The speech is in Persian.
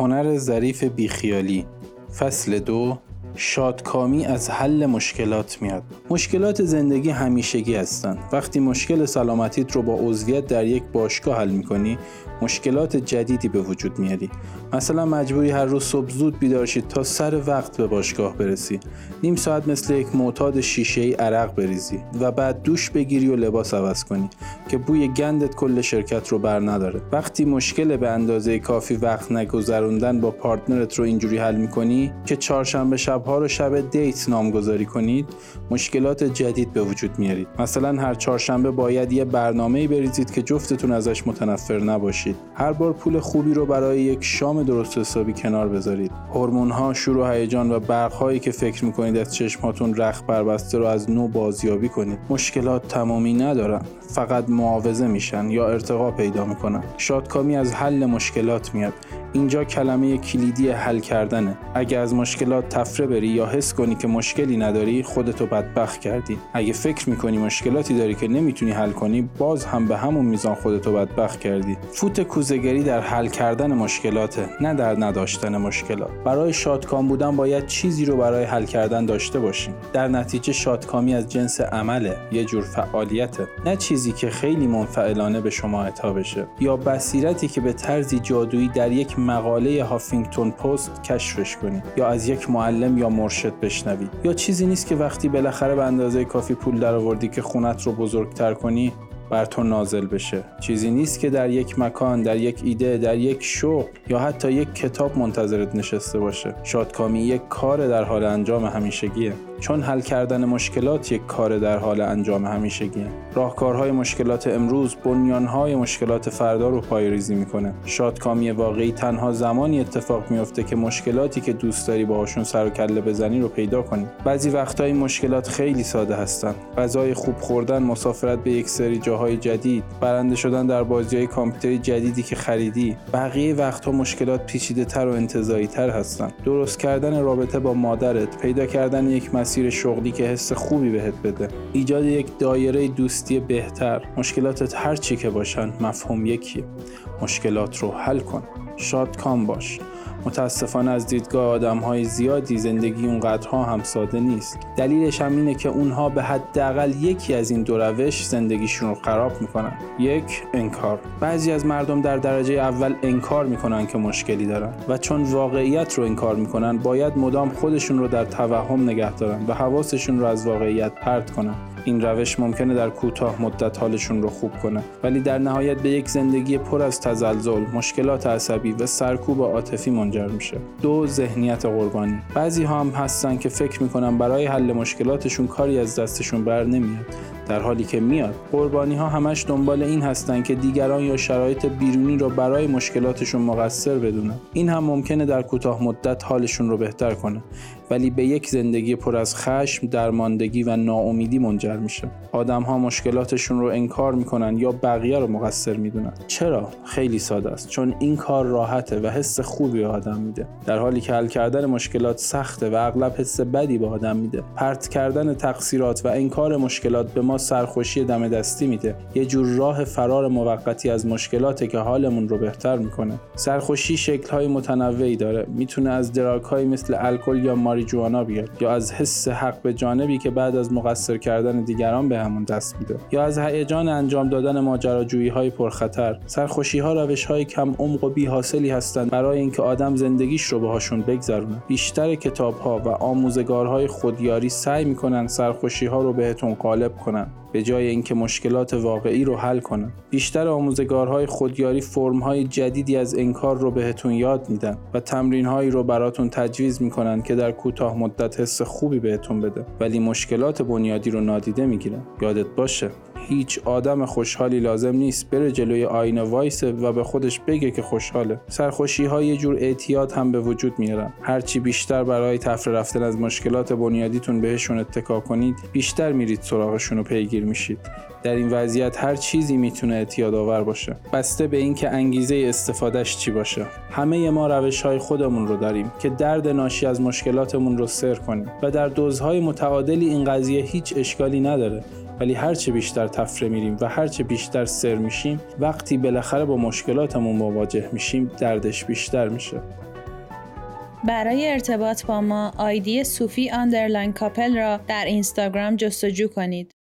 هنر ظریف بیخیالی فصل 2 شادکامی از حل مشکلات میاد. مشکلات زندگی همیشگی هستند. وقتی مشکل سلامتیت رو با عضویت در یک باشگاه حل میکنی، مشکلات جدیدی به وجود میاری. مثلا مجبوری هر روز صبح زود بیدار شی تا سر وقت به باشگاه برسی. نیم ساعت مثل یک معتاد شیشه‌ای عرق بریزی و بعد دوش بگیری و لباس عوض کنی که بوی گندت کل شرکت رو بر نداره. وقتی مشکل به اندازه کافی وقت نگذروندن با پارتنرت رو اینجوری حل میکنی که چهارشنبه شب‌ها رو شب دیت نامگذاری کنید، مشکلات جدید به وجود میارید. مثلا هر چهارشنبه باید یه برنامه‌ای بریزید که جفتتون ازش متنفر نباشید. هر بار پول خوبی رو برای یک شام درست حسابی کنار بذارید. هورمون‌ها، شور و هیجان و برق‌هایی که فکر می‌کنید از چشماتون رخت بربسته رو از نو بازیابی کنید. مشکلات تمامی ندارن، فقط معاوضه میشن یا ارتقا پیدا میکنن. شادکامی از حل مشکلات میاد. اینجا کلمه کلیدی حل کردنه. اگه از مشکلات تفره بری یا حس کنی که مشکلی نداری، خودتو بدبخت کردی. اگه فکر میکنی مشکلاتی داری که نمیتونی حل کنی، باز هم به همون میزان خودتو بدبخت کردی. فوت کوزه‌گری در حل کردن مشکلاته، نه در نداشتن مشکلات. برای شادکام بودن باید چیزی رو برای حل کردن داشته باشیم. در نتیجه شادکامی از جنس عمله، یه جور فعالیته، نه چیزی که خیلی منفعلانه به شما عطا بشه یا بصیرتی که به طرزی جادویی در یک مقاله هافینگتون پست کشفش کنید یا از یک معلم یا مرشد بشنوید، یا چیزی نیست که وقتی بالاخره به اندازه کافی پول درآوردی که خونت رو بزرگتر کنی بر تو نازل بشه. چیزی نیست که در یک مکان، در یک ایده، در یک شغل یا حتی یک کتاب منتظرت نشسته باشه. شادکامی یک کار در حال انجام همیشگیه، چون حل کردن مشکلات یک کار در حال انجام همیشگیه. راهکارهای مشکلات امروز بنیانهای مشکلات فردا رو پایه‌ریزی میکنه. شادکامی واقعی تنها زمانی اتفاق میفته که مشکلاتی که دوست داری باهاشون سر و کله بزنی رو پیدا کنی. بعضی وقتا این مشکلات خیلی ساده هستن: غذای خوب خوردن، مسافرت به یک سری جاهای جدید، برنده شدن در بازی‌های کامپیوتری جدیدی که خریدی. بقیه وقتا مشکلات پیچیده‌تر و انتزاعی‌تر هستن: درست کردن رابطه با مادرت، پیدا کردن یک مسیر شغلی که حس خوبی بهت بده، ایجاد یک دایره دوستی بهتر. مشکلاتت هر چی که باشن، مفهوم یکیه: مشکلات رو حل کن. شادکام باش. متاسفانه از دیدگاه آدم‌های زیادی زندگی اونقدرها هم ساده نیست. دلیلش هم اینه که اونها به حداقل یکی از این دو روش زندگیشون رو خراب میکنن. یک، انکار. بعضی از مردم در درجه اول انکار میکنن که مشکلی دارن و چون واقعیت رو انکار میکنن، باید مدام خودشون رو در توهم نگه دارن و حواسشون رو از واقعیت پرت کنن. این روش ممکنه در کوتاه مدت حالشون رو خوب کنه، ولی در نهایت به یک زندگی پر از تزلزل، مشکلات عصبی و سرکوب عاطفی منجر میشه. دو، ذهنیت قربانی. بعضی ها هم هستن که فکر میکنن برای حل مشکلاتشون کاری از دستشون بر نمیاد، در حالی که میاد. قربانی ها همش دنبال این هستن که دیگران یا شرایط بیرونی رو برای مشکلاتشون مقصر بدونن. این هم ممکنه در کوتاه مدت حالشون رو بهتر کنه، ولی به یک زندگی پر از خشم، درماندگی و ناامیدی منجر میشه. آدم ها مشکلاتشون رو انکار میکنن یا بقیه رو مقصر میدونن. چرا؟ خیلی ساده است. چون این کار راحته و حس خوبی به آدم میده، در حالی که حل کردن مشکلات سخته و اغلب حس بدی به آدم میده. پرت کردن تقصیرات و انکار مشکلات به ما سرخوشی دم دستی میده. یه جور راه فرار موقتی از مشکلاته که حالمون رو بهتر میکنه. سرخوشی شکل‌های متنوعی داره. میتونه از دراگ‌هایی مثل الکل یا ماریجوانا بیاد، یا از حس حق به جانبی که بعد از مقصر کردن دیگران به همون دست میده، یا از هیجان انجام دادن ماجراجویی‌های پرخطر. سرخوشی‌ها روش‌های کم عمق و بی‌حاصلی هستند برای اینکه آدم زندگیش رو باهاشون بگذرونه. بیشتر کتاب‌ها و آموزگارهای خودیاری سعی میکنن سرخوشی‌ها رو بهتون غالب کنن، به جای اینکه مشکلات واقعی رو حل کنن. بیشتر آموزگارهای خودیاری فرم‌های جدیدی از انکار رو بهتون یاد میدن و تمرین‌هایی رو براتون تجویز میکنن که در کوتاه مدت حس خوبی بهتون بده، ولی مشکلات بنیادی رو نادیده میگیرن. یادت باشه، هیچ آدم خوشحالی لازم نیست بره جلوی آینه وایسه و به خودش بگه که خوشحاله. سرخوشی‌ها یه جور اعتیاد هم به وجود میارن. هرچی بیشتر برای تفره رفتن از مشکلات بنیادیتون بهشون اتکا کنید، بیشتر میرید سراغشون و پیگیر میشید. در این وضعیت هر چیزی میتونه اعتیادآور باشه، بسته به اینکه انگیزه استفادهش چی باشه. همه ما روش‌های خودمون رو داریم که درد ناشی از مشکلاتمون رو سر کنیم و در دوزهای متعادلی این قضیه هیچ اشکالی نداره، ولی هرچه بیشتر تفره میریم و هرچه بیشتر سر میشیم، وقتی بالاخره با مشکلاتمون مواجه میشیم، دردش بیشتر میشه. برای ارتباط با ما آیدی صوفی_کاپل را در اینستاگرام جستجو کنید.